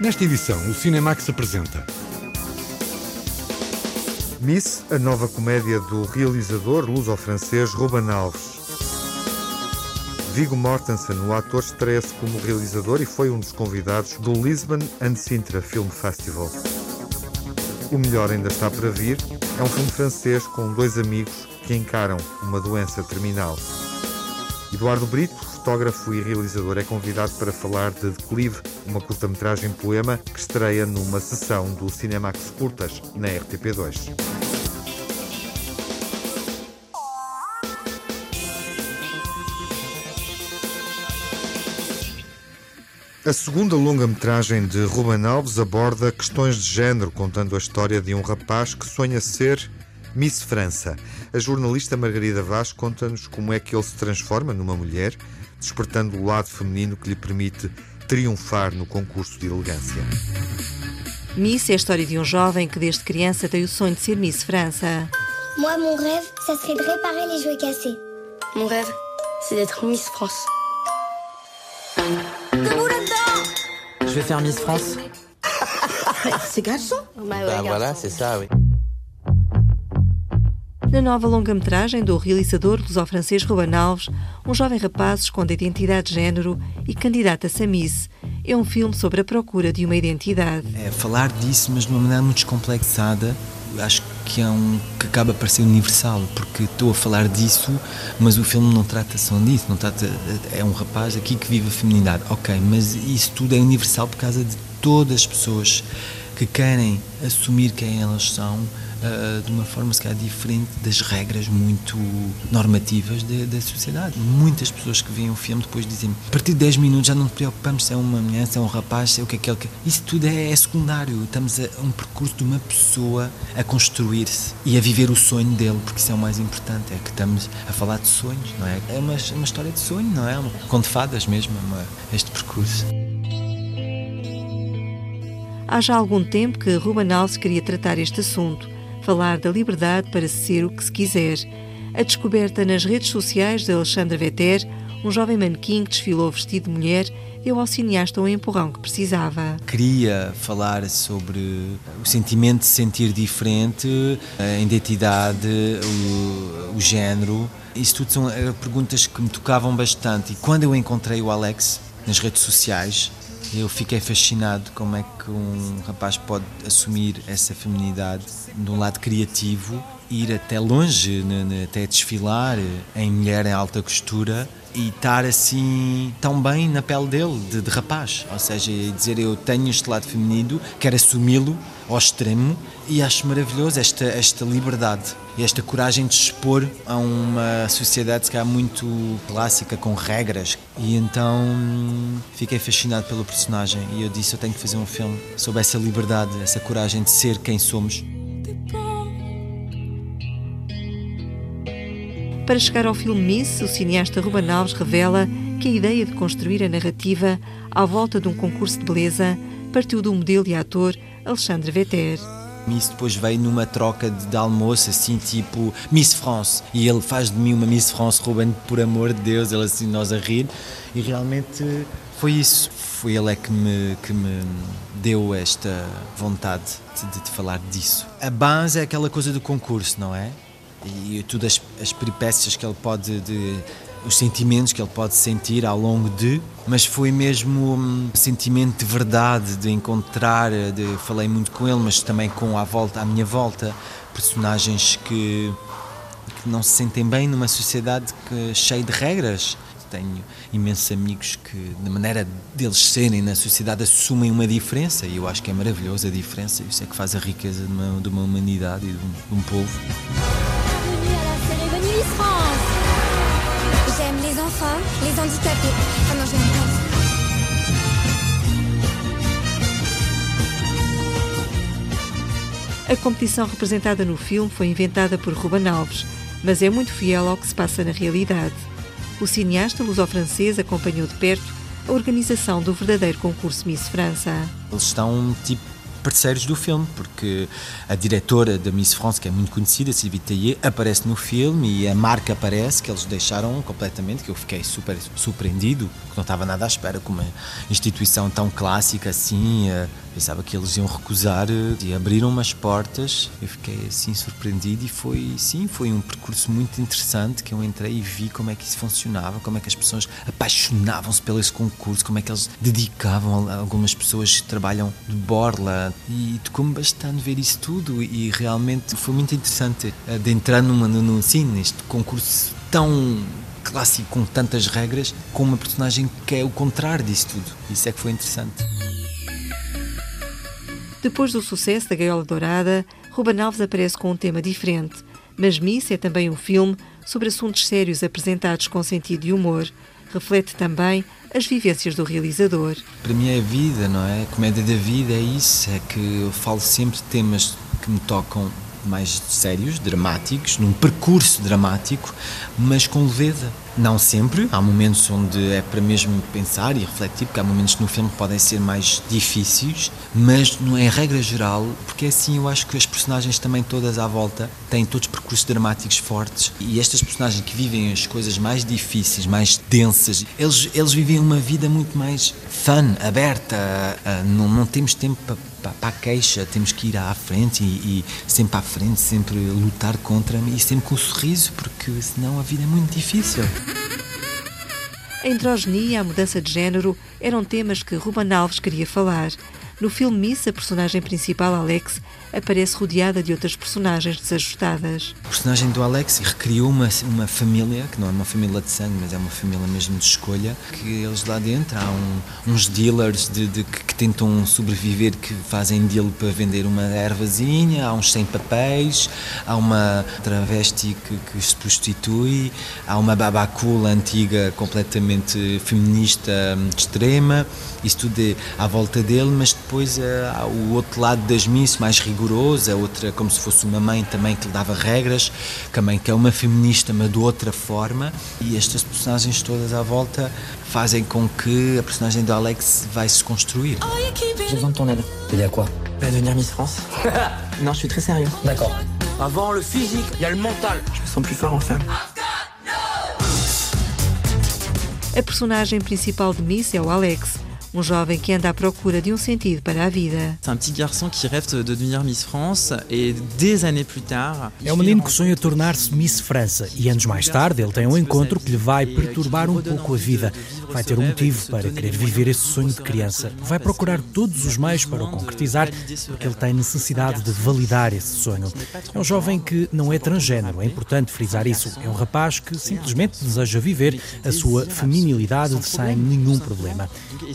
Nesta edição, o Cinemax apresenta Miss, a nova comédia do realizador luso-francês Ruben Alves. Viggo Mortensen, o ator, estreia-se como realizador e foi um dos convidados do Lisbon and Sintra Film Festival. O Melhor Ainda Está Para Vir é um filme francês com dois amigos que encaram uma doença terminal. Eduardo Brito, fotógrafo e realizador, é convidado para falar de Declive, uma curta-metragem poema que estreia numa sessão do Cinemax Curtas, na RTP2. A segunda longa-metragem de Ruben Alves aborda questões de género, contando a história de um rapaz que sonha ser Miss França. A jornalista Margarida Vaz conta-nos como é que ele se transforma numa mulher, despertando o lado feminino que lhe permite triunfar no concurso de elegância. Miss é a história de um jovem que desde criança tem o sonho de ser Miss França. Moi, mon rêve, ça serait de réparer les jouets cassés. Mon rêve, c'est d'être Miss France. Je vais faire Miss France. C'est garçon? Bah, voilà, c'est ça, oui. Na nova longa-metragem do realizador luso-francês Ruben Alves, um jovem rapaz esconde a identidade de género e candidata-se a Miss. É um filme sobre a procura de uma identidade. É falar disso, mas de uma maneira muito descomplexada. Acho que é um que acaba por ser universal, porque estou a falar disso, mas o filme não trata só disso, não trata, é um rapaz aqui que vive a feminidade. Ok, mas isso tudo é universal por causa de todas as pessoas que querem assumir quem elas são, de uma forma, se calhar, diferente das regras muito normativas da sociedade. Muitas pessoas que veem o filme depois dizem, a partir de 10 minutos já não nos preocupamos se é uma mulher, se é um rapaz, se é o que é aquele que... Isso tudo é secundário. Estamos a um percurso de uma pessoa a construir-se e a viver o sonho dele, porque isso é o mais importante, é que estamos a falar de sonhos, não é? É uma história de sonho, não é? É um conto de fadas mesmo, este percurso. Há já algum tempo que Ruben Alves queria tratar este assunto, falar da liberdade para ser o que se quiser. A descoberta nas redes sociais de Alexandre Vetter, um jovem manequim que desfilou vestido de mulher, deu ao cineasta um empurrão que precisava. Queria falar sobre o sentimento de sentir diferente, a identidade, o género. Isso tudo são perguntas que me tocavam bastante. E quando eu encontrei o Alex nas redes sociais, eu fiquei fascinado como é que um rapaz pode assumir essa feminidade de um lado criativo, ir até longe, até desfilar em mulher em alta costura e estar assim tão bem na pele dele, de rapaz. Ou seja, dizer eu tenho este lado feminino, quero assumi-lo ao extremo e acho maravilhoso esta liberdade e esta coragem de expor a uma sociedade se calhar muito clássica, com regras. E então fiquei fascinado pelo personagem e eu disse, eu tenho que fazer um filme sobre essa liberdade, essa coragem de ser quem somos. Para chegar ao filme Miss, o cineasta Ruben Alves revela que a ideia de construir a narrativa à volta de um concurso de beleza partiu do modelo e ator Alexandre Vetter. Miss depois veio numa troca de almoço, assim, tipo Miss France. E ele faz de mim uma Miss France, Ruben, por amor de Deus, ele assim, nós a rir. E realmente foi isso. Foi ele que me deu esta vontade de falar disso. A base é aquela coisa do concurso, não é? E todas as peripécias que ele pode, os sentimentos que ele pode sentir ao longo de... Mas foi mesmo um sentimento de verdade, de encontrar, falei muito com ele, mas também à minha volta, personagens que não se sentem bem numa sociedade cheia de regras. Tenho imensos amigos que, na maneira deles serem na sociedade, assumem uma diferença, e eu acho que é maravilhoso a diferença, isso é que faz a riqueza de uma humanidade e de um povo. A competição representada no filme foi inventada por Ruben Alves, mas é muito fiel ao que se passa na realidade. O cineasta luso-francês acompanhou de perto a organização do verdadeiro concurso Miss França. Eles estão tipo parceiros do filme, porque a diretora da Miss France, que é muito conhecida, Sylvie Tellier, aparece no filme e a marca aparece, que eles deixaram completamente, que eu fiquei super surpreendido, que não estava nada à espera com uma instituição tão clássica assim, pensava que eles iam recusar e abriram umas portas. Eu fiquei assim surpreendido e foi um percurso muito interessante, que eu entrei e vi como é que isso funcionava, como é que as pessoas apaixonavam-se pelo esse concurso, como é que eles dedicavam a algumas pessoas que trabalham de borla, e tocou-me bastante ver isso tudo e realmente foi muito interessante de entrar neste concurso tão clássico, com tantas regras, com uma personagem que é o contrário disso tudo. Isso é que foi interessante. Depois do sucesso da Gaiola Dourada, Ruben Alves aparece com um tema diferente, mas Miss é também um filme sobre assuntos sérios apresentados com sentido e humor. Reflete também as vivências do realizador. Para mim é a vida, não é? A comédia da vida é isso, é que eu falo sempre de temas que me tocam mais sérios, dramáticos, num percurso dramático, mas com leveza. Não sempre, há momentos onde é para mesmo pensar e refletir, porque há momentos no filme que podem ser mais difíceis, mas não é regra geral, porque assim eu acho que as personagens também todas à volta têm todos percursos dramáticos fortes, e estas personagens que vivem as coisas mais difíceis, mais densas, eles vivem uma vida muito mais fun, aberta, não temos tempo para a queixa, temos que ir à frente e sempre à frente, sempre lutar contra e sempre com um sorriso, porque senão a vida é muito difícil. A androgenia e a mudança de género eram temas que Ruben Alves queria falar. No filme Miss, a personagem principal, Alex, aparece rodeada de outras personagens desajustadas. A personagem do Alex recriou uma família, que não é uma família de sangue, mas é uma família mesmo de escolha, que eles lá dentro, há uns dealers que tentam sobreviver, que fazem deal para vender uma ervazinha, há uns sem papéis, há uma travesti que se prostitui, há uma babacula antiga completamente feminista extrema, isso tudo é à volta dele, mas depois há o outro lado das Miss, mais rigorosa, outra como se fosse uma mãe também que lhe dava regras, também que é uma feminista, mas de outra forma, e estas personagens todas à volta fazem com que a personagem do Alex vai se construir. J'ai besoin de ton aide. T'aider à quoi? À devenir Miss France. Non, je suis très sérieux. D'accord. Avant le physique, il y a le mental. Je me sens plus fort en femme. A personagem principal de Miss é o Alex, um jovem que anda à procura de um sentido para a vida. É um petit garçon qui rêve de devenir Miss France et des années plus tard. É um menino que sonha tornar-se Miss França e anos mais tarde ele tem um encontro que lhe vai perturbar um pouco a vida. Vai ter um motivo para querer viver esse sonho de criança. Vai procurar todos os meios para o concretizar porque ele tem necessidade de validar esse sonho. É um jovem que não é transgénero, é importante frisar isso. É um rapaz que simplesmente deseja viver a sua feminilidade sem nenhum problema.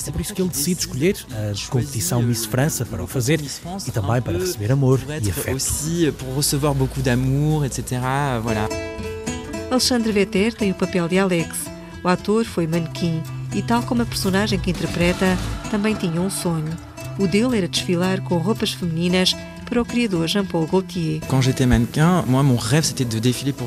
É por isso que ele decide escolher a competição Miss França para o fazer e também para receber amor e afeto. Alexandre Vetter tem o papel de Alex. O ator foi manequim e, tal como a personagem que interpreta, também tinha um sonho. O dele era desfilar com roupas femininas para o criador Jean-Paul Gaultier.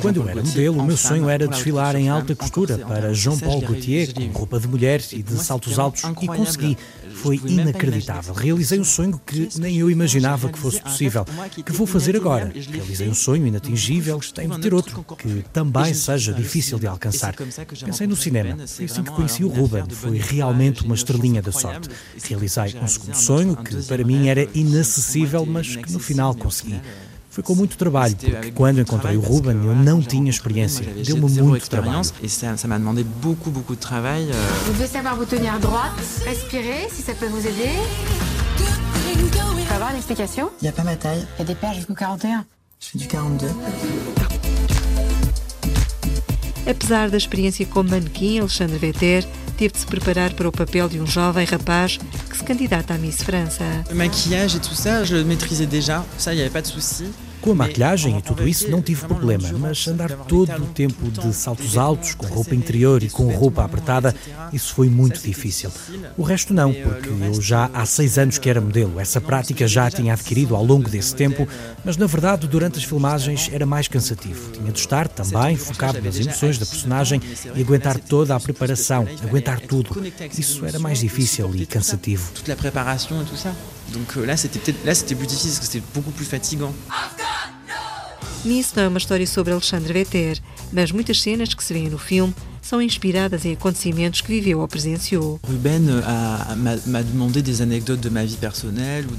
Quando eu era modelo, o meu sonho era desfilar em alta costura para Jean-Paul Gaultier, com roupa de mulher e de saltos altos, e consegui. Foi inacreditável. Realizei um sonho que nem eu imaginava que fosse possível. Que vou fazer agora? Realizei um sonho inatingível, tenho de ter outro, que também seja difícil de alcançar. Pensei no cinema. Foi assim que conheci o Ruben. Foi realmente uma estrelinha da sorte. Realizei um segundo sonho que para mim era inacessível, mas que no final consegui. Foi com muito trabalho, porque quando encontrei o Ruben eu não tinha experiência. Deu-me muito trabalho. Vous devez savoir vous tenir droite, respirer, si ça peut vous aider. Tu peux avoir une explication? Il n'y a pas ma taille. Il y a des paires jusqu'au 41. Je fais du 42. Apesar da experiência como manequim, Alexandre Vetter teve de se preparar para o papel de um jovem rapaz que se candidata à Miss França. O maquillage e tudo isso, eu maîtrisais déjà, ça, il n'y avait pas de souci. Com a maquilhagem e tudo isso não tive problema, mas andar todo o tempo de saltos altos, com roupa interior e com roupa apertada, isso foi muito difícil. O resto não, porque eu já há 6 anos que era modelo, essa prática já a tinha adquirido ao longo desse tempo, mas na verdade durante as filmagens era mais cansativo. Tinha de estar também focado nas emoções da personagem e aguentar toda a preparação, aguentar tudo. Isso era mais difícil e cansativo. Toda a preparação e tudo isso. Então lá c'était plus difícil, porque c'était beaucoup plus fatigant. Miss não é uma história sobre Alexandre Vetter, mas muitas cenas que se vêem no filme são inspiradas em acontecimentos que viveu ou presenciou.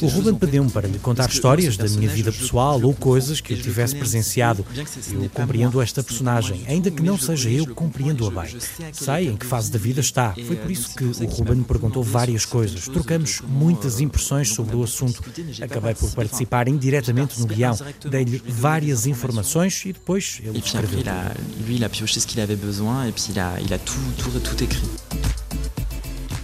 O Ruben pediu-me para lhe contar histórias da minha vida pessoal ou coisas que eu tivesse presenciado. Eu compreendo esta personagem, ainda que não seja eu, compreendo-a bem. Sei em que fase da vida está. Foi por isso que o Ruben me perguntou várias coisas. Trocamos muitas impressões sobre o assunto. Acabei por participar indiretamente no guião. Dei-lhe várias informações e depois ele escreveu. Ele a pioché ce qu'il avait besoin. Il a tout écrit.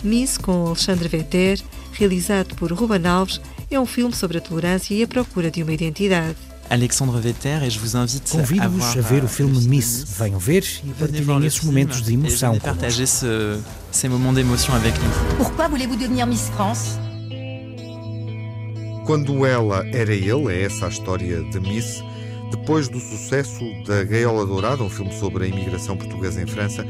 Miss com Alexandre Vetter, realizado por Ruben Alves, é um filme sobre a tolerância e a procura de uma identidade. Alexandre Vetter, e je vous invite convido-vos a ver o filme Miss. Venham ver e partilhem esses momentos de emoção. Partagez ces moments d'émotion avec nous. Pourquoi voulez-vous devenir Miss France? Quando ela era ele, é essa a história de Miss. Depois do sucesso da Gaiola Dourada, um filme sobre a imigração portuguesa em França,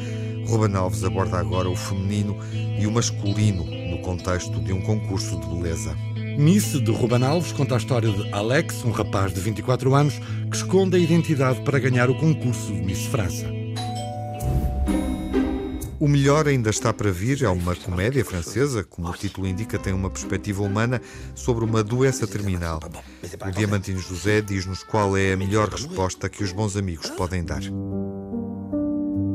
Ruben Alves aborda agora o feminino e o masculino no contexto de um concurso de beleza. Miss, de Ruben Alves, conta a história de Alex, um rapaz de 24 anos, que esconde a identidade para ganhar o concurso de Miss França. O Melhor Ainda Está Para Vir é uma comédia francesa, como o título indica, tem uma perspectiva humana sobre uma doença terminal. O Diamantino José diz-nos qual é a melhor resposta que os bons amigos podem dar.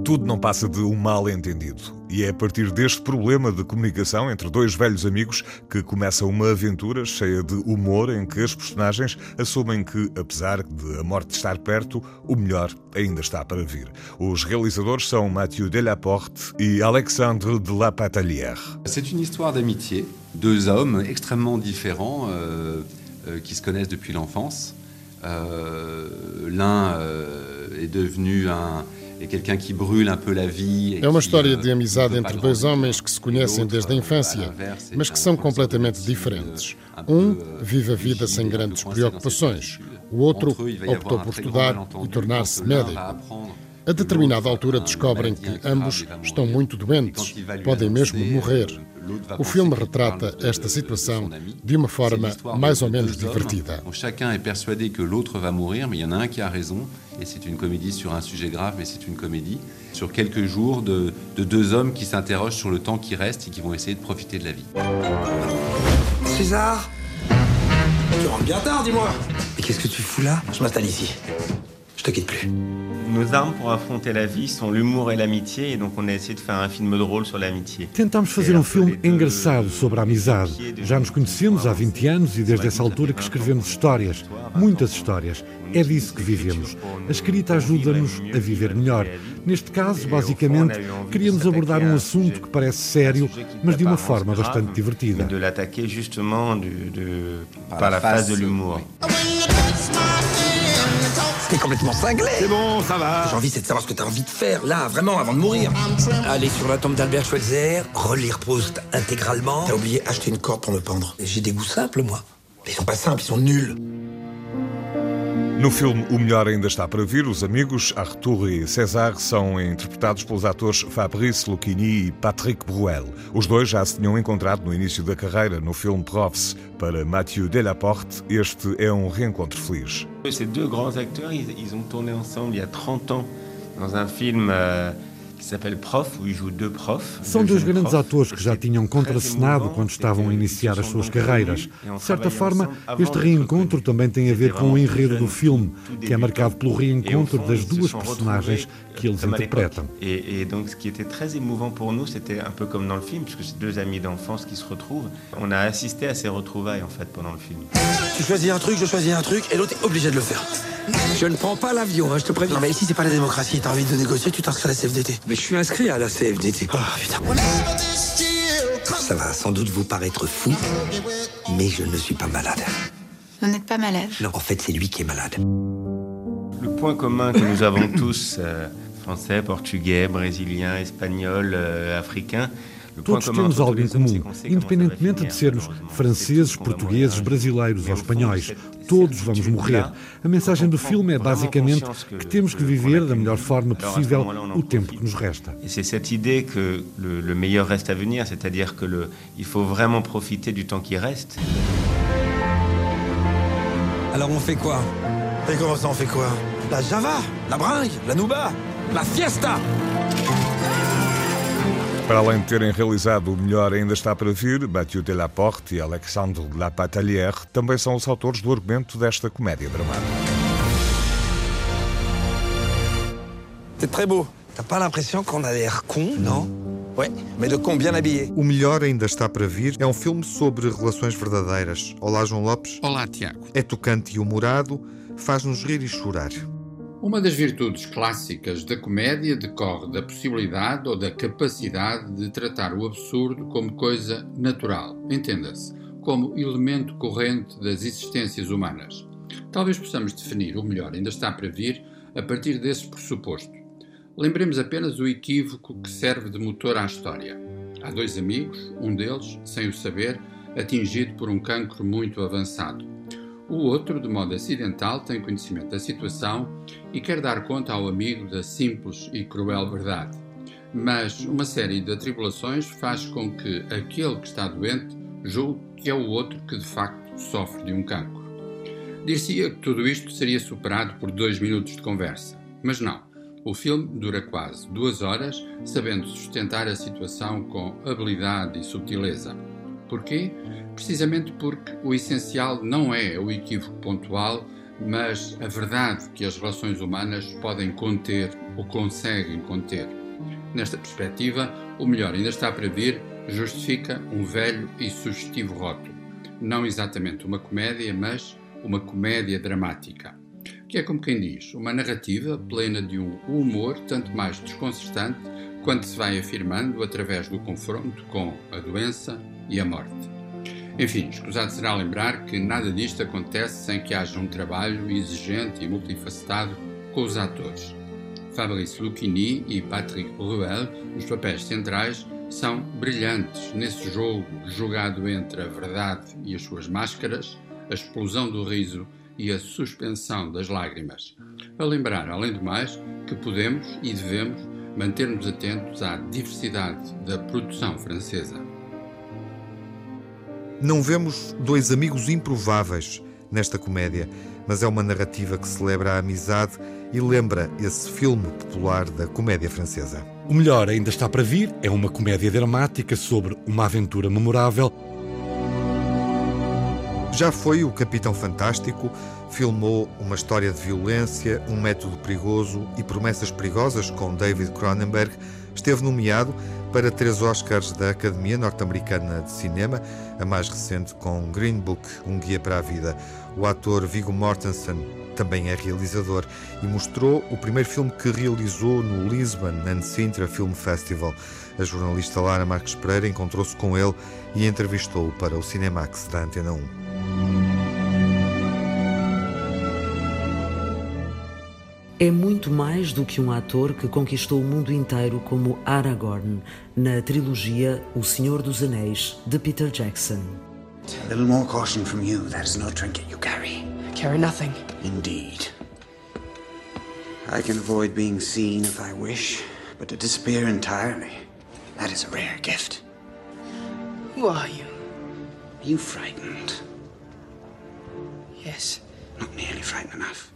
Tudo não passa de um mal-entendido. E é a partir deste problema de comunicação entre dois velhos amigos que começa uma aventura cheia de humor em que as personagens assumem que, apesar de a morte estar perto, o melhor ainda está para vir. Os realizadores são Mathieu Delaporte e Alexandre de La Patellière. C'est une histoire d'amitié, deux hommes extrêmement différents qui se connaissent depuis l'enfance. L'un est devenu un É uma história de amizade entre dois homens que se conhecem desde a infância, mas que são completamente diferentes. Um vive a vida sem grandes preocupações. O outro optou por estudar e tornar-se médico. A determinada altura descobrem que ambos estão muito doentes, podem mesmo morrer. O filme retrata esta situação de uma forma mais ou menos divertida. Chacun est persuadé que l'autre va mourir, mais il y en a un qui a raison. Et c'est une comédie sur un sujet grave, mais c'est une comédie sur quelques jours de deux hommes qui s'interrogent sur le temps qui reste et qui vont essayer de profiter de la vie. César, tu rentres bien tard, dis-moi. Mais qu'est-ce que tu fous là? Je m'installe ici. Je te quitte plus. Nos armas para afrontar a vida são o humor e a amizade, então nós tentamos fazer um filme de rol sobre a amizade. Tentámos fazer um filme engraçado sobre a amizade. Já nos conhecemos há 20 anos e desde essa altura que escrevemos histórias, muitas histórias. É disso que vivemos. A escrita ajuda-nos a viver melhor. Neste caso, basicamente, queríamos abordar um assunto que parece sério, mas de uma forma bastante divertida. De l'ataquer justement par la face de l'humour. T'es complètement cinglé. C'est bon, ça va. J'ai envie, c'est de savoir ce que t'as envie de faire, là, vraiment, avant de mourir. Aller sur la tombe d'Albert Schweitzer, relire Proust intégralement. T'as oublié acheter une corde pour me pendre. J'ai des goûts simples, moi. Ils sont pas simples, ils sont nuls. No filme O Melhor Ainda Está Para Vir, os amigos Arthur e César são interpretados pelos atores Fabrice Luchini e Patrick Bruel. Os dois já se tinham encontrado no início da carreira no filme Profs. Para Mathieu Delaporte, este é um reencontro feliz. Esses dois grandes atores, eles tournaram ensemble há 30 anos, num filme... São dois grandes atores que já tinham contracenado quando estavam a iniciar as suas carreiras. De certa forma, este reencontro também tem a ver com o enredo do filme, que é marcado pelo reencontro das duas personagens que eles interpretam. E então, o que foi muito émouvant para nós, c'était um pouco como no filme, porque são dois amigos de infância que se retrouvent. On a assisté a ces retrouvailles en fait pendant le film. Tu choisis un truc, je choisis un truc, et l'autre est obligé de le faire. Je ne prends pas l'avion, hein, je te préviens. Non mais ici c'est pas la démocratie, t'as envie de négocier, tu t'inscris à la CFDT. Mais je suis inscrit à la CFDT. Oh putain. Ça va sans doute vous paraître fou, mais je ne suis pas malade. Vous n'êtes pas malade. Non, en fait, c'est lui qui est malade. Le point commun que nous avons tous, français, portugais, brésilien, espanhol, africain, todos temos algo em comum, independentemente de sermos franceses, portugueses, brasileiros ou espanhóis. Todos vamos morrer. A mensagem do filme é basicamente que temos que viver da melhor forma possível o tempo que nos resta. E é essa ideia que o melhor resta a venir, c'est-à-dire que il faut vraiment profiter du temps qui reste. Alors on fait quoi? Et comment ça on fait quoi? La Java, la bringue, la nouba, la fiesta! Para além de terem realizado O Melhor Ainda Está Para Vir, Mathieu Delaporte e Alexandre de La Patellière também são os autores do argumento desta comédia dramática. É très beau. T'as pas l'impression qu'on a l'air con, não? Ouais, mais de con bien habillé. O Melhor Ainda Está Para Vir é um filme sobre relações verdadeiras. Olá, João Lopes. Olá, Tiago. É tocante e humorado, faz-nos rir e chorar. Uma das virtudes clássicas da comédia decorre da possibilidade ou da capacidade de tratar o absurdo como coisa natural, entenda-se, como elemento corrente das existências humanas. Talvez possamos definir O Melhor Ainda Está Para Vir a partir desse pressuposto. Lembremos apenas o equívoco que serve de motor à história. Há dois amigos, um deles, sem o saber, atingido por um cancro muito avançado. O outro, de modo acidental, tem conhecimento da situação e quer dar conta ao amigo da simples e cruel verdade. Mas uma série de atribulações faz com que aquele que está doente julgue que é o outro que, de facto, sofre de um cancro. Dir-se-ia que tudo isto seria superado por 2 minutos de conversa. Mas não. O filme dura quase 2 horas, sabendo sustentar a situação com habilidade e subtileza. Porquê? Precisamente porque o essencial não é o equívoco pontual, mas a verdade que as relações humanas podem conter ou conseguem conter. Nesta perspectiva, O Melhor Ainda Está Para Vir justifica um velho e sugestivo rótulo. Não exatamente uma comédia, mas uma comédia dramática. Que é, como quem diz, uma narrativa plena de um humor tanto mais desconcertante quanto se vai afirmando através do confronto com a doença e a morte. Enfim, escusado será lembrar que nada disto acontece sem que haja um trabalho exigente e multifacetado com os atores. Fabrice Luchini e Patrick Bruel, os papéis centrais, são brilhantes nesse jogo jogado entre a verdade e as suas máscaras, a explosão do riso e a suspensão das lágrimas. A lembrar, além do mais, que podemos e devemos manter-nos atentos à diversidade da produção francesa. Não vemos dois amigos improváveis nesta comédia, mas é uma narrativa que celebra a amizade e lembra esse filme popular da comédia francesa. O Melhor Ainda Está Para Vir é uma comédia dramática sobre uma aventura memorável. Já foi o Capitão Fantástico, filmou Uma História de Violência, Um Método Perigoso e Promessas Perigosas com David Cronenberg. Esteve nomeado para 3 Oscars da Academia Norte-Americana de Cinema, a mais recente com Green Book, Um Guia para a Vida. O ator Viggo Mortensen também é realizador e mostrou o primeiro filme que realizou no Lisbon and Sintra Film Festival. A jornalista Lara Marques Pereira encontrou-se com ele e entrevistou-o para o Cinemax da Antena 1. É muito mais do que um ator que conquistou o mundo inteiro como Aragorn na trilogia O Senhor dos Anéis, de Peter Jackson. A little more caution from you. That is no trinket you carry. I carry nothing. Indeed. I can avoid being seen if I wish, but to disappear entirely, that is a rare gift. Who are you? Are you frightened? Yes. Not nearly frightened enough.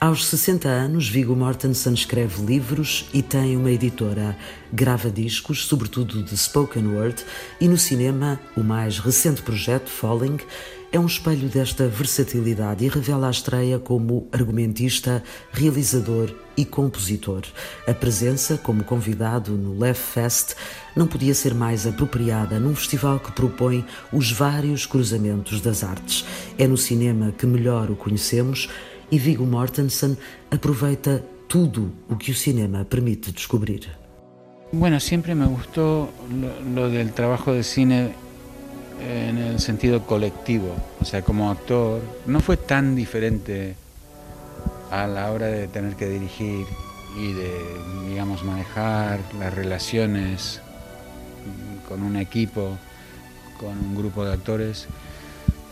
Aos 60 anos, Viggo Mortensen escreve livros e tem uma editora. Grava discos, sobretudo de spoken word, e no cinema, o mais recente projeto, Falling, é um espelho desta versatilidade e revela a estreia como argumentista, realizador e compositor. A presença como convidado no Laugh Fest não podia ser mais apropriada num festival que propõe os vários cruzamentos das artes. É no cinema que melhor o conhecemos, e Viggo Mortensen aproveita tudo o que o cinema permite descobrir. Bueno, siempre me gustó lo del trabajo de cine en el sentido colectivo, o sea, como actor, no fue tan diferente a la hora de tener que dirigir y de, digamos, manejar las relaciones con un equipo, con un grupo de actores,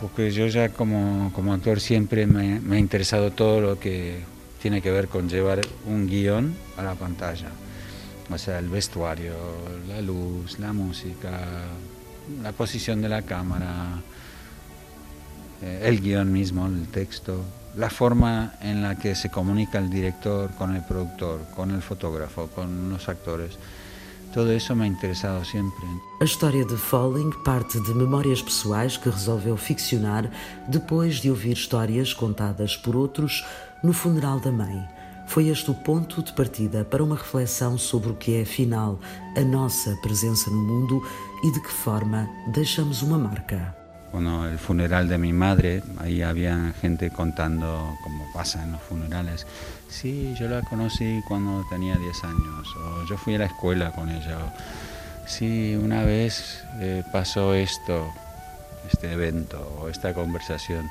porque yo ya como actor siempre me ha interesado todo lo que tiene que ver con llevar un guión a la pantalla, o sea, el vestuario, la luz, la música, la posición de la cámara, el guión mismo, el texto, la forma en la que se comunica el director con el productor, con el fotógrafo, con los actores. Todo isso me interessava sempre. A história de Falling parte de memórias pessoais que resolveu ficcionar depois de ouvir histórias contadas por outros no funeral da mãe. Foi este o ponto de partida para uma reflexão sobre o que é, afinal, a nossa presença no mundo e de que forma deixamos uma marca. Bueno, o funeral de minha madre, aí havia gente contando como passa nos funerales. Sí, yo la conocí cuando tenía 10 años, o yo fui a la escuela con ella, o sí, una vez pasó esto, este evento o esta conversación,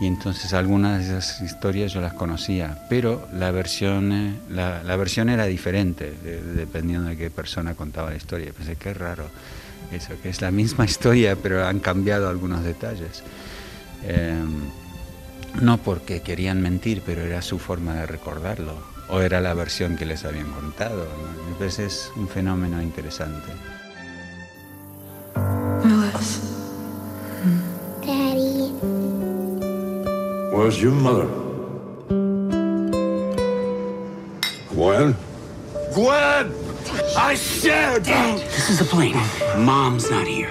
y entonces algunas de esas historias yo las conocía, pero la versión era diferente, dependiendo de qué persona contaba la historia. Y pensé, qué raro eso, que es la misma historia, pero han cambiado algunos detalles. No porque querían mentir, pero era su forma de recordarlo, o era la versión que les habían contado, ¿no? Entonces es un fenómeno interesante. Willis. Daddy. Where's your mother? Gwen? Gwen! I said! Dad, this is the plane. Mom's not here.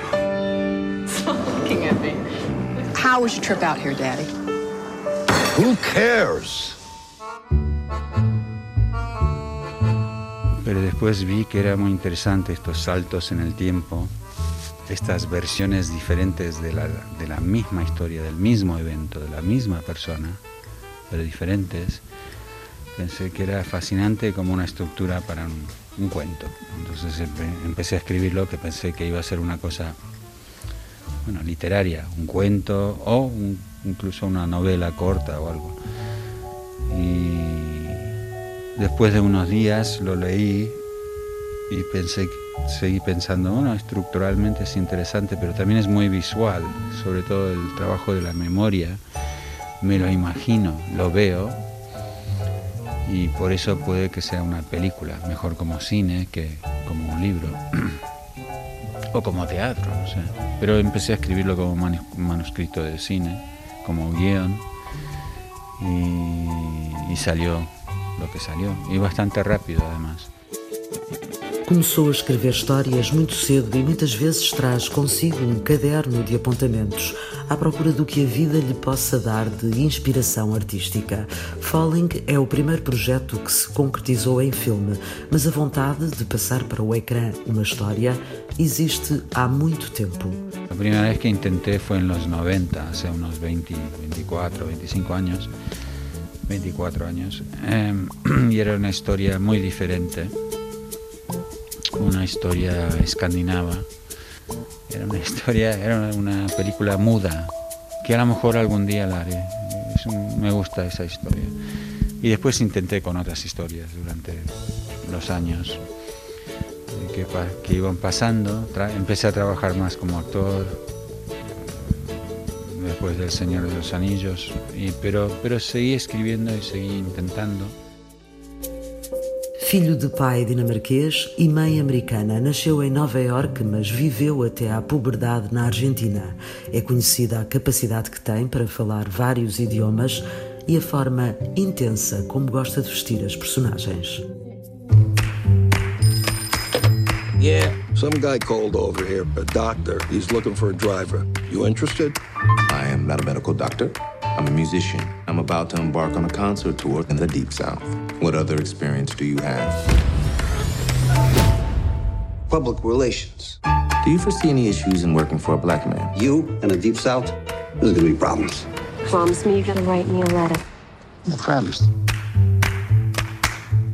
Stop looking at me. How was your trip out here, Daddy? Who cares? Pero después vi que era muy interesante estos saltos en el tiempo, estas versiones diferentes de la misma historia, del mismo evento, de la misma persona, pero diferentes. Pensé que era fascinante como una estructura para un cuento. Entonces empecé a escribirlo, que pensé que iba a ser una cosa, bueno, literaria, un cuento o incluso una novela corta o algo. Y después de unos días lo leí y seguí pensando, bueno, estructuralmente es interesante, pero también es muy visual, sobre todo el trabajo de la memoria. Me lo imagino, lo veo, y por eso puede que sea una película, mejor como cine que como un libro o como teatro, no sé. Pero empecé a escribirlo como manuscrito de cine, como guión, y salió lo que salió, y bastante rápido además. Começou a escrever histórias muito cedo e muitas vezes traz consigo um caderno de apontamentos à procura do que a vida lhe possa dar de inspiração artística. Falling é o primeiro projeto que se concretizou em filme, mas a vontade de passar para o ecrã uma história existe há muito tempo. A primeira vez que intentei foi nos 90, há uns 24 anos, e era uma história muito diferente. Una historia escandinava, era una película muda, que a lo mejor algún día la haré. Me gusta esa historia. Y después intenté con otras historias durante los años que iban pasando. Empecé a trabajar más como actor, después del Señor de los Anillos, pero seguí escribiendo y seguí intentando. Filho de pai dinamarquês e mãe americana, nasceu em Nova Iorque, mas viveu até à puberdade na Argentina. É conhecida a capacidade que tem para falar vários idiomas e a forma intensa como gosta de vestir as personagens. Yeah, some guy called over here, a doctor. He's looking for a driver. You interested? I am not a medical doctor. I'm a musician. I'm about to embark on a concert tour in the Deep South. What other experience do you have? Public relations. Do you foresee any issues in working for a black man? You and the Deep South? There's gonna be problems. Promise me you're gonna write me a letter. I promise.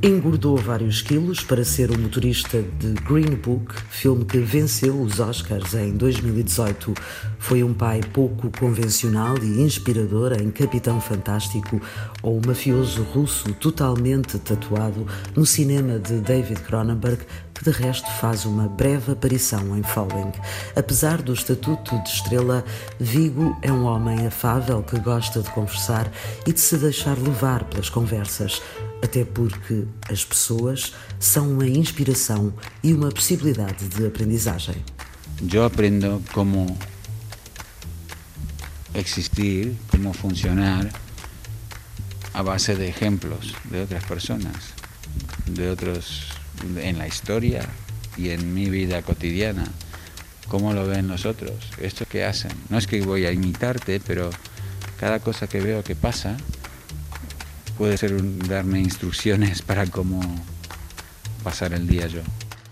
Engordou vários quilos para ser o motorista de Green Book, filme que venceu os Oscars em 2018. Foi um pai pouco convencional e inspirador em Capitão Fantástico ou o mafioso russo totalmente tatuado no cinema de David Cronenberg, que de resto faz uma breve aparição em Falling. Apesar do estatuto de estrela, Viggo é um homem afável que gosta de conversar e de se deixar levar pelas conversas. Até porque as pessoas são uma inspiração e uma possibilidade de aprendizagem. Eu aprendo como existir, como funcionar, à base de exemplos de outras pessoas, de outros, en la historia y en mi vida cotidiana, cómo lo ven los otros, esto que hacen. No es que voy a imitarte, pero cada cosa que veo que pasa pode ser dar-me instruções para como passar o dia eu.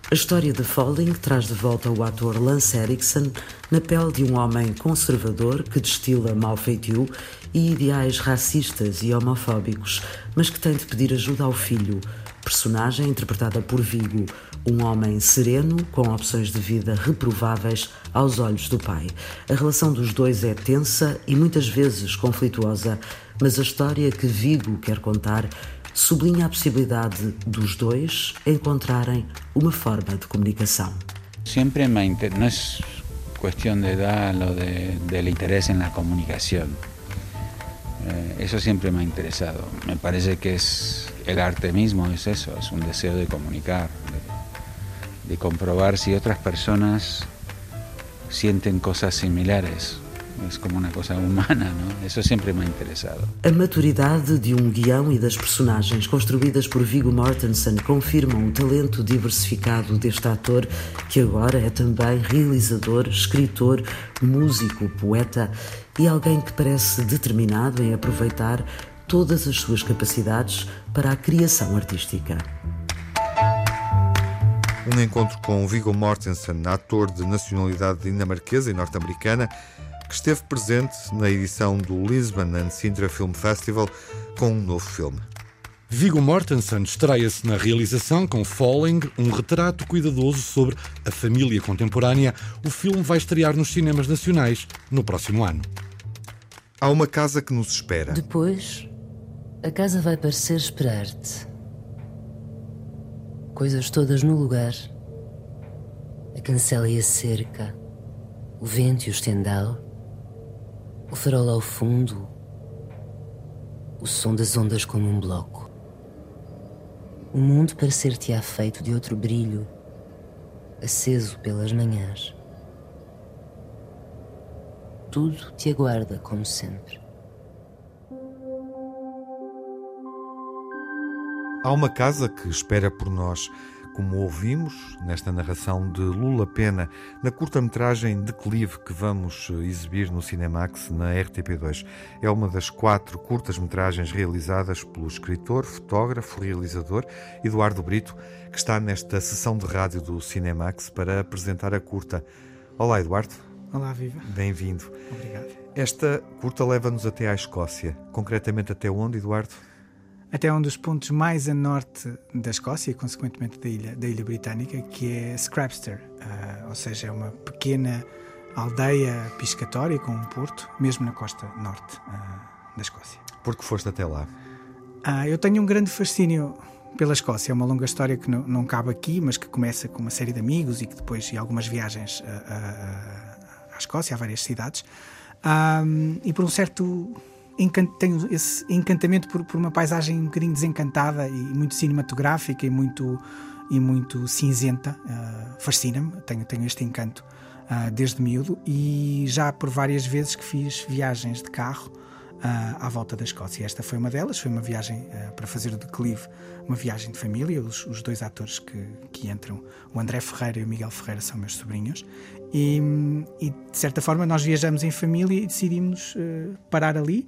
A história de Falling traz de volta o ator Lance Erickson na pele de um homem conservador que destila mau feitio e ideais racistas e homofóbicos, mas que tem de pedir ajuda ao filho, personagem interpretada por Viggo, um homem sereno, com opções de vida reprováveis aos olhos do pai. A relação dos dois é tensa e muitas vezes conflituosa, mas a história que Viggo quer contar sublinha a possibilidade dos dois encontrarem uma forma de comunicação. Sempre me não é questão de idade ou de interesse na comunicação. Isso sempre me ha interessado. Me parece que o arte mesmo é isso, é desejo de comunicar, de comprobar se outras pessoas sentem coisas similares. É como uma coisa humana, não? Isso sempre me ha interessado. A maturidade de um guião e das personagens construídas por Viggo Mortensen confirmam o talento diversificado deste ator, que agora é também realizador, escritor, músico, poeta e alguém que parece determinado em aproveitar todas as suas capacidades para a criação artística. Um encontro com Viggo Mortensen, ator de nacionalidade dinamarquesa e norte-americana, que esteve presente na edição do Lisbon and Sintra Film Festival com um novo filme. Viggo Mortensen estreia-se na realização com Falling, um retrato cuidadoso sobre a família contemporânea. O filme vai estrear nos cinemas nacionais no próximo ano. Há uma casa que nos espera. Depois, a casa vai parecer esperar-te. Coisas todas no lugar. A cancela e a cerca. O vento e o estendal. O farol ao fundo, o som das ondas como um bloco. O mundo parecer-te-á feito de outro brilho, aceso pelas manhãs. Tudo te aguarda como sempre. Há uma casa que espera por nós, como ouvimos nesta narração de Lula Pena, na curta-metragem Declive, que vamos exibir no Cinemax, na RTP2. É uma das 4 curtas-metragens realizadas pelo escritor, fotógrafo, realizador Eduardo Brito, que está nesta sessão de rádio do Cinemax para apresentar a curta. Olá, Eduardo. Olá, viva. Bem-vindo. Obrigado. Esta curta leva-nos até à Escócia. Concretamente até onde, Eduardo? Até um dos pontos mais a norte da Escócia e, consequentemente, da ilha britânica, que é Scrapster, ou seja, é uma pequena aldeia piscatória com um porto, mesmo na costa norte da Escócia. Por que foste até lá? Eu tenho um grande fascínio pela Escócia. É uma longa história que não cabe aqui, mas que começa com uma série de amigos e que depois em algumas viagens à Escócia, a várias cidades, e por um certo... Tenho esse encantamento por uma paisagem um bocadinho desencantada e muito cinematográfica e muito cinzenta. Fascina-me, tenho este encanto desde miúdo, e já por várias vezes que fiz viagens de carro à volta da Escócia. Esta foi uma delas, foi uma viagem para fazer o Declive, uma viagem de família. Os dois atores que entram, o André Ferreira e o Miguel Ferreira, são meus sobrinhos, e de certa forma nós viajamos em família e decidimos parar ali,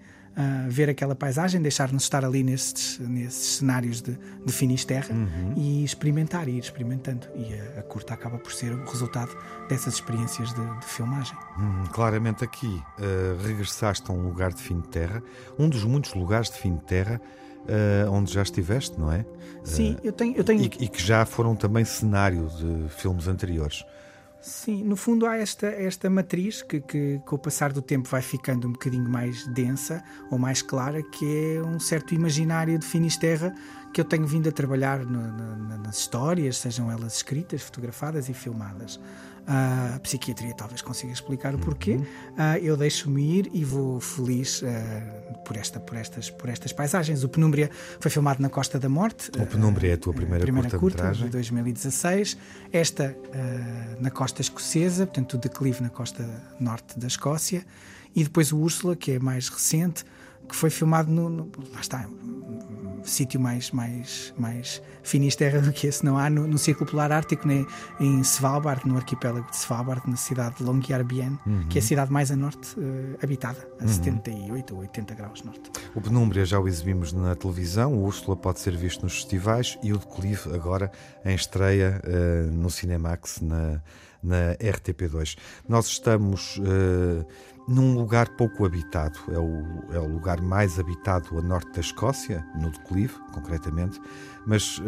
ver aquela paisagem, deixar-nos estar ali nesses cenários de Finisterra, e experimentar, e ir experimentando. E a curta acaba por ser o resultado dessas experiências de filmagem. Claramente aqui regressaste a um lugar de fim de terra, um dos muitos lugares de fim de terra onde já estiveste, não é? Sim, eu tenho... E que já foram também cenário de filmes anteriores. Sim, no fundo há esta matriz que com o passar do tempo vai ficando um bocadinho mais densa ou mais clara, que é um certo imaginário de Finisterra que eu tenho vindo a trabalhar nas histórias, sejam elas escritas, fotografadas e filmadas. A psiquiatria talvez consiga explicar o porquê. Eu deixo-me ir e vou feliz por estas paisagens. O Penúmbria foi filmado na Costa da Morte. O Penúmbria é a tua primeira curta-metragem, de 2016. Esta na Costa Escocesa, portanto o Declive na Costa Norte da Escócia. E depois o Úrsula, que é mais recente, que foi filmado sítio mais Finisterra do que esse não há, no Círculo Polar Ártico, né? Em Svalbard, no arquipélago de Svalbard, na cidade de Longyearbyen, que é a cidade mais a norte habitada, a 78 ou 80 graus norte. O Penúmbria já o exibimos na televisão, o Úrsula pode ser visto nos festivais e o Declive agora em estreia no Cinemax, na RTP2. Nós estamos num lugar pouco habitado, é o lugar mais habitado a norte da Escócia, no Declive, concretamente, mas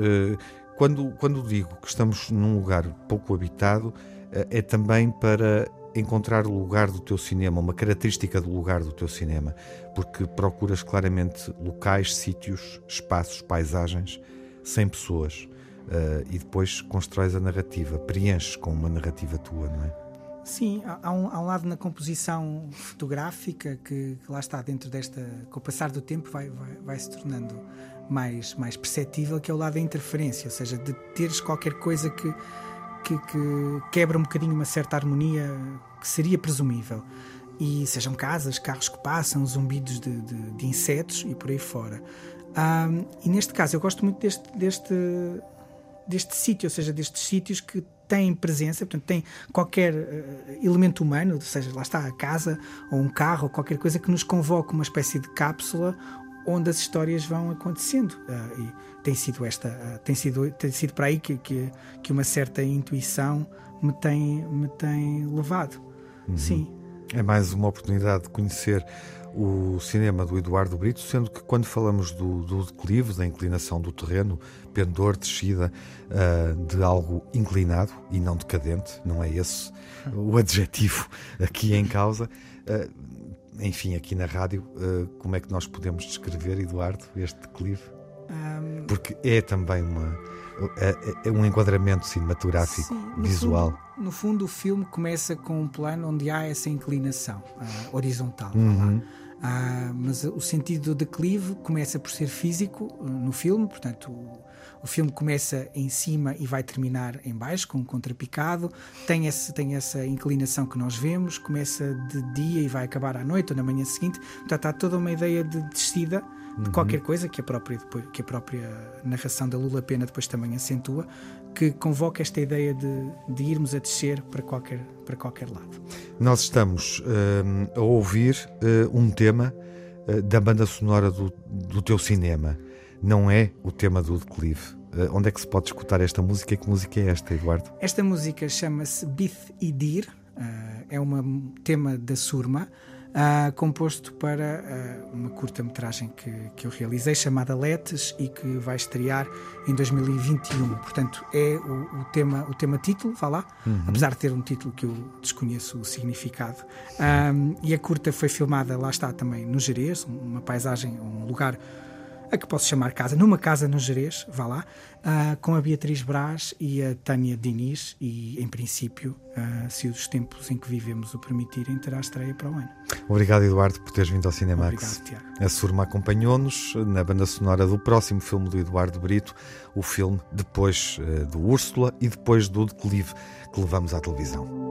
quando digo que estamos num lugar pouco habitado, é também para encontrar o lugar do teu cinema, uma característica do lugar do teu cinema, porque procuras claramente locais, sítios, espaços, paisagens, sem pessoas, e depois constróis a narrativa, preenches com uma narrativa tua, não é? Sim, há um lado na composição fotográfica que lá está dentro desta, com o passar do tempo vai se tornando mais perceptível, que é o lado da interferência, ou seja, de teres qualquer coisa que quebra um bocadinho uma certa harmonia que seria presumível, e sejam casas, carros que passam, zumbidos de insetos e por aí fora. E neste caso eu gosto muito deste sítio, ou seja, destes sítios que tem presença, portanto tem qualquer elemento humano, ou seja, lá está a casa ou um carro ou qualquer coisa que nos convoque uma espécie de cápsula onde as histórias vão acontecendo, e tem sido para aí que uma certa intuição me tem levado. Sim. É mais uma oportunidade de conhecer o cinema do Eduardo Brito, sendo que quando falamos do declive, da inclinação do terreno, pendor, descida, de algo inclinado e não decadente, não é esse o adjetivo aqui em causa. Enfim, aqui na rádio, como é que nós podemos descrever, Eduardo, este declive? Porque é também um enquadramento cinematográfico, sim, visual. No fundo, o filme começa com um plano onde há essa inclinação horizontal. Mas o sentido do declive começa por ser físico no filme, portanto o filme começa em cima e vai terminar em baixo, com um contrapicado, tem essa inclinação que nós vemos, começa de dia e vai acabar à noite ou na manhã seguinte, portanto há toda uma ideia de descida de qualquer coisa que a própria narração da Lula Pena depois também acentua, que convoca esta ideia de irmos a descer para qualquer lado. Nós estamos a ouvir um tema da banda sonora do teu cinema. Não é o tema do declive. Onde é que se pode escutar esta música? Que música é esta, Eduardo? Esta música chama-se Bith Idir. É um tema da Surma, composto para uma curta-metragem que eu realizei, chamada Letes, e que vai estrear em 2021. Portanto, é o tema título, vá lá, apesar de ter um título que eu desconheço o significado. E a curta foi filmada, lá está, também no Gerês, uma paisagem, um lugar a que posso chamar casa, numa casa no Gerês, vá lá, com a Beatriz Braz e a Tânia Diniz, e em princípio, se os tempos em que vivemos o permitirem, terá estreia para o ano. Obrigado, Eduardo, por teres vindo ao Cinemax. Obrigado, Tiago. A Surma acompanhou-nos na banda sonora do próximo filme do Eduardo Brito, o filme depois do Úrsula e depois do Declive, que levamos à televisão.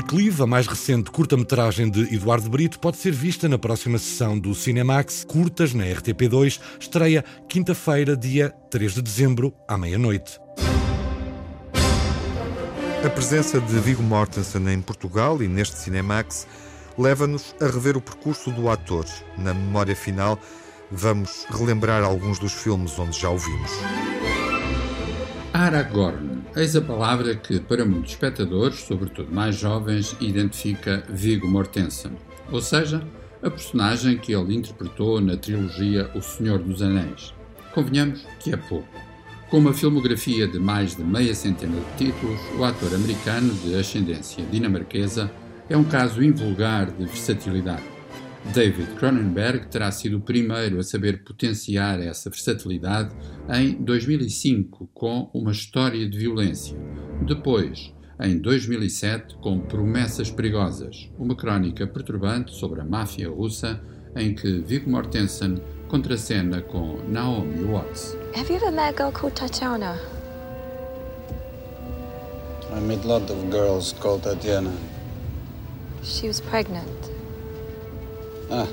Declive, a mais recente curta-metragem de Eduardo Brito, pode ser vista na próxima sessão do Cinemax. Curtas na RTP2, estreia quinta-feira, dia 3 de dezembro, à meia-noite. A presença de Viggo Mortensen em Portugal e neste Cinemax leva-nos a rever o percurso do ator. Na memória final, vamos relembrar alguns dos filmes onde já o vimos. Aragorn. Eis a palavra que, para muitos espectadores, sobretudo mais jovens, identifica Viggo Mortensen, ou seja, a personagem que ele interpretou na trilogia O Senhor dos Anéis. Convenhamos que é pouco. Com uma filmografia de mais de meia centena de títulos, o ator americano de ascendência dinamarquesa é um caso invulgar de versatilidade. David Cronenberg terá sido o primeiro a saber potenciar essa versatilidade em 2005 com Uma História de Violência, depois, em 2007, com Promessas Perigosas, uma crónica perturbante sobre a máfia russa em que Viggo Mortensen contracena com Naomi Watts. Have you done that girl called Tatiana? I met a lot of girls called Tatiana. She was pregnant. Ah,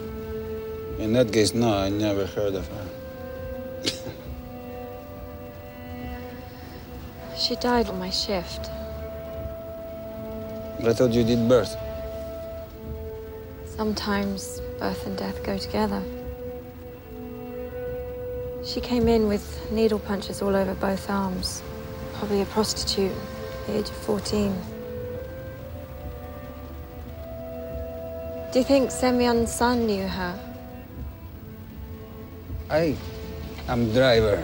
in that case, no, I never heard of her. She died on my shift. I thought you did birth. Sometimes birth and death go together. She came in with needle punches all over both arms. Probably a prostitute, at the age of 14. Do you think Semyon's son knew her? I'm driver.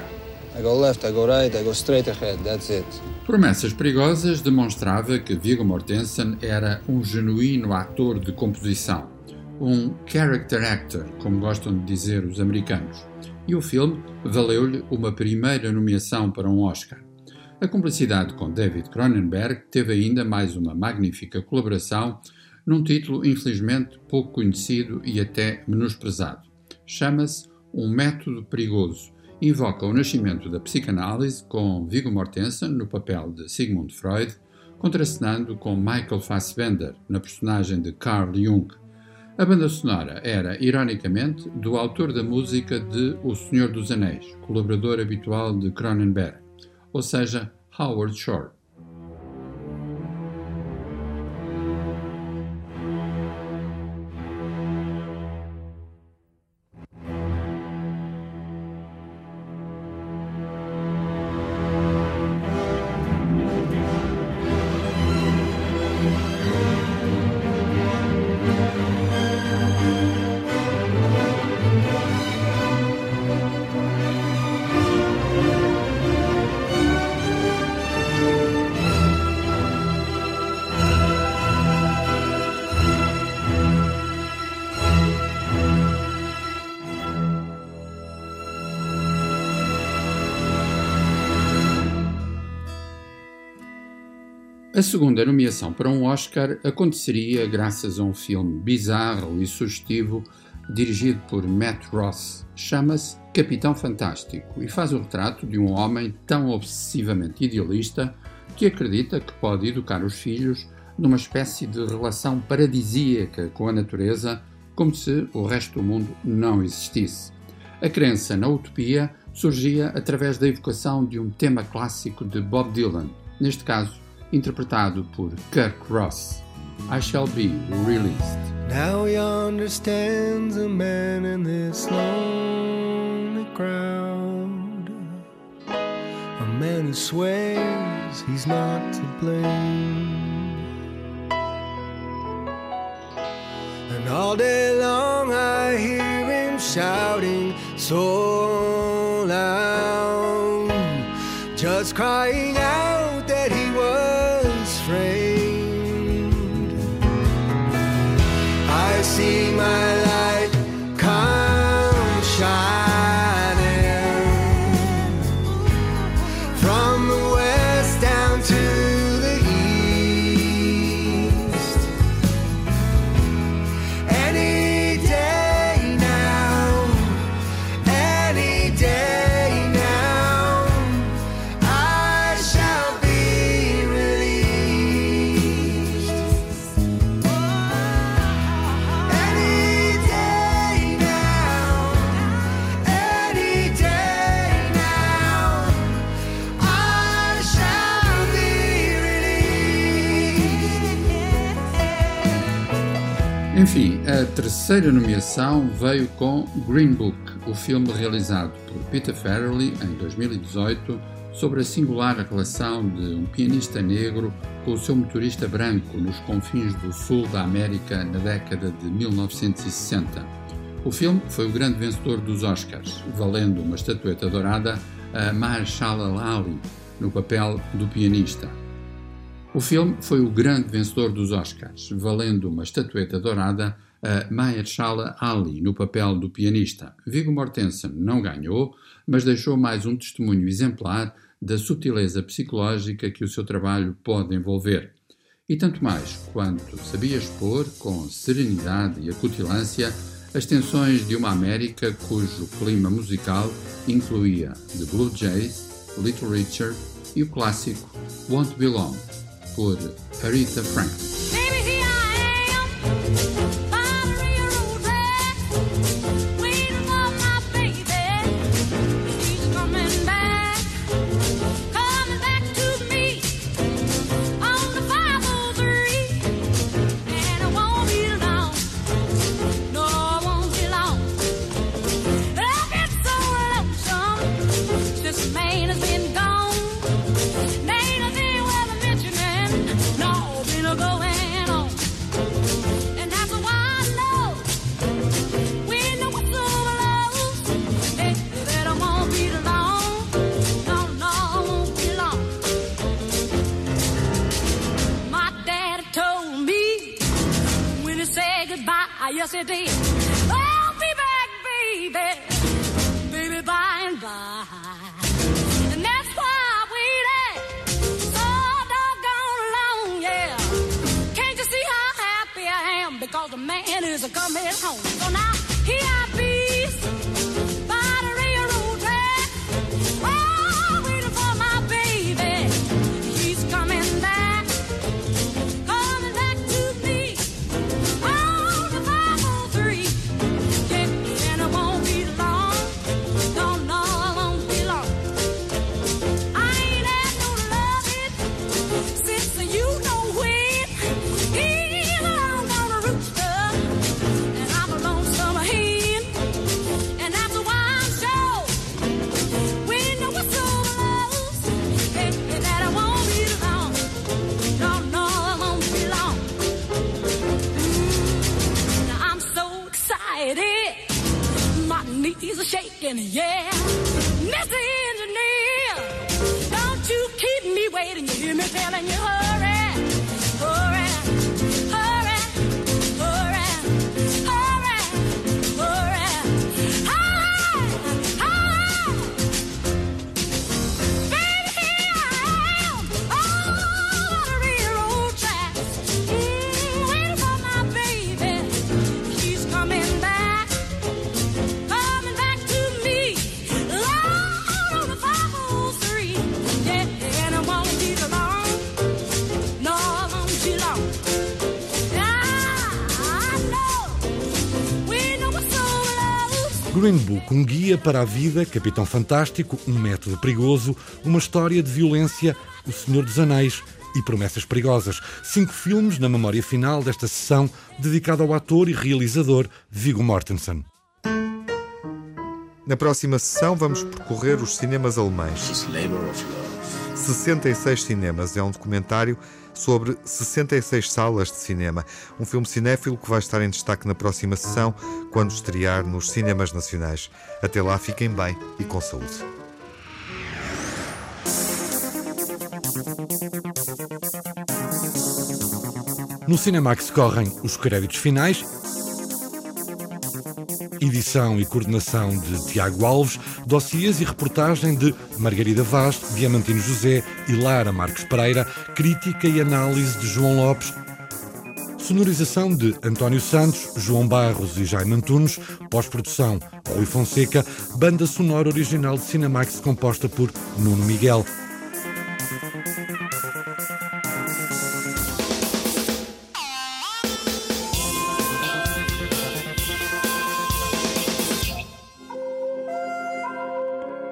I go left, I go right, I go straight ahead, that's it. Promessas Perigosas demonstrava que Viggo Mortensen era um genuíno ator de composição, um character actor, como gostam de dizer os americanos, e o filme valeu-lhe uma primeira nomeação para um Oscar. A cumplicidade com David Cronenberg teve ainda mais uma magnífica colaboração num título infelizmente pouco conhecido e até menosprezado. Chama-se Um Método Perigoso. Invoca o nascimento da psicanálise com Viggo Mortensen no papel de Sigmund Freud, contracenando com Michael Fassbender na personagem de Carl Jung. A banda sonora era, ironicamente, do autor da música de O Senhor dos Anéis, colaborador habitual de Cronenberg, ou seja, Howard Shore. A segunda nomeação para um Oscar aconteceria graças a um filme bizarro e sugestivo dirigido por Matt Ross. Chama-se Capitão Fantástico e faz o retrato de um homem tão obsessivamente idealista que acredita que pode educar os filhos numa espécie de relação paradisíaca com a natureza, como se o resto do mundo não existisse. A crença na utopia surgia através da evocação de um tema clássico de Bob Dylan, neste caso, interpretado por Kirk Ross. I Shall Be Released. Now yonder stands a man in this lonely crowd, a man who swears he's not to blame, and all day long I hear him shouting so loud, just crying out that he was. I see my light come shining from the west down to the east. Any day now, I shall be released. Enfim, a terceira nomeação veio com Green Book, o filme realizado por Peter Farrelly em 2018 sobre a singular relação de um pianista negro com o seu motorista branco nos confins do sul da América na década de 1960. O filme foi o grande vencedor dos Oscars, valendo uma estatueta dourada a Mahershala Ali no papel do pianista. O filme foi o grande vencedor dos Oscars, valendo uma estatueta dourada a Mahershala Ali no papel do pianista. Viggo Mortensen não ganhou, mas deixou mais um testemunho exemplar da sutileza psicológica que o seu trabalho pode envolver. E tanto mais quanto sabia expor, com serenidade e acutilância, as tensões de uma América cujo clima musical incluía The Blue Jays, Little Richard e o clássico Won't Be Long, por Aretha Franklin. Yes, it did. I'll be back, baby, baby, by and by. And that's why I waited so doggone long, yeah. Can't you see how happy I am? Because the man is coming home. So now here I be by the railroad track. Oh, waiting for my baby. He's coming back. Shaking, yeah. Mr. Engineer, don't you keep me waiting. You hear me telling you, hurry, hurry, hurry, hurry, hurry, hurry, hurry, hurry. Baby, here I am, all on the railroad tracks, waiting for my baby. She's coming back. Green Book, um guia para a vida, Capitão Fantástico, Um Método Perigoso, Uma História de Violência, O Senhor dos Anéis e Promessas Perigosas. 5 filmes na memória final desta sessão dedicada ao ator e realizador Viggo Mortensen. Na próxima sessão vamos percorrer os cinemas alemães. 66 Cinemas é um documentário sobre 66 salas de cinema. Um filme cinéfilo que vai estar em destaque na próxima sessão, quando estrear nos cinemas nacionais. Até lá, fiquem bem e com saúde. No Cinemax correm os créditos finais. Edição e coordenação de Tiago Alves, dossiês e reportagem de Margarida Vaz, Diamantino José e Lara Marques Pereira, crítica e análise de João Lopes, sonorização de António Santos, João Barros e Jaime Antunes, pós-produção Rui Fonseca, banda sonora original de Cinemax composta por Nuno Miguel.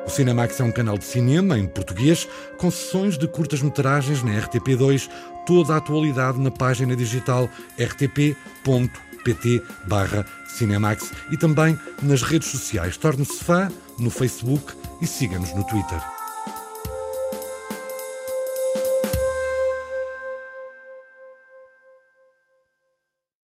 O Cinemax é um canal de cinema, em português, com sessões de curtas-metragens na RTP2, toda a atualidade na página digital rtp.pt/Cinemax e também nas redes sociais. Torne-se fã no Facebook e siga-nos no Twitter.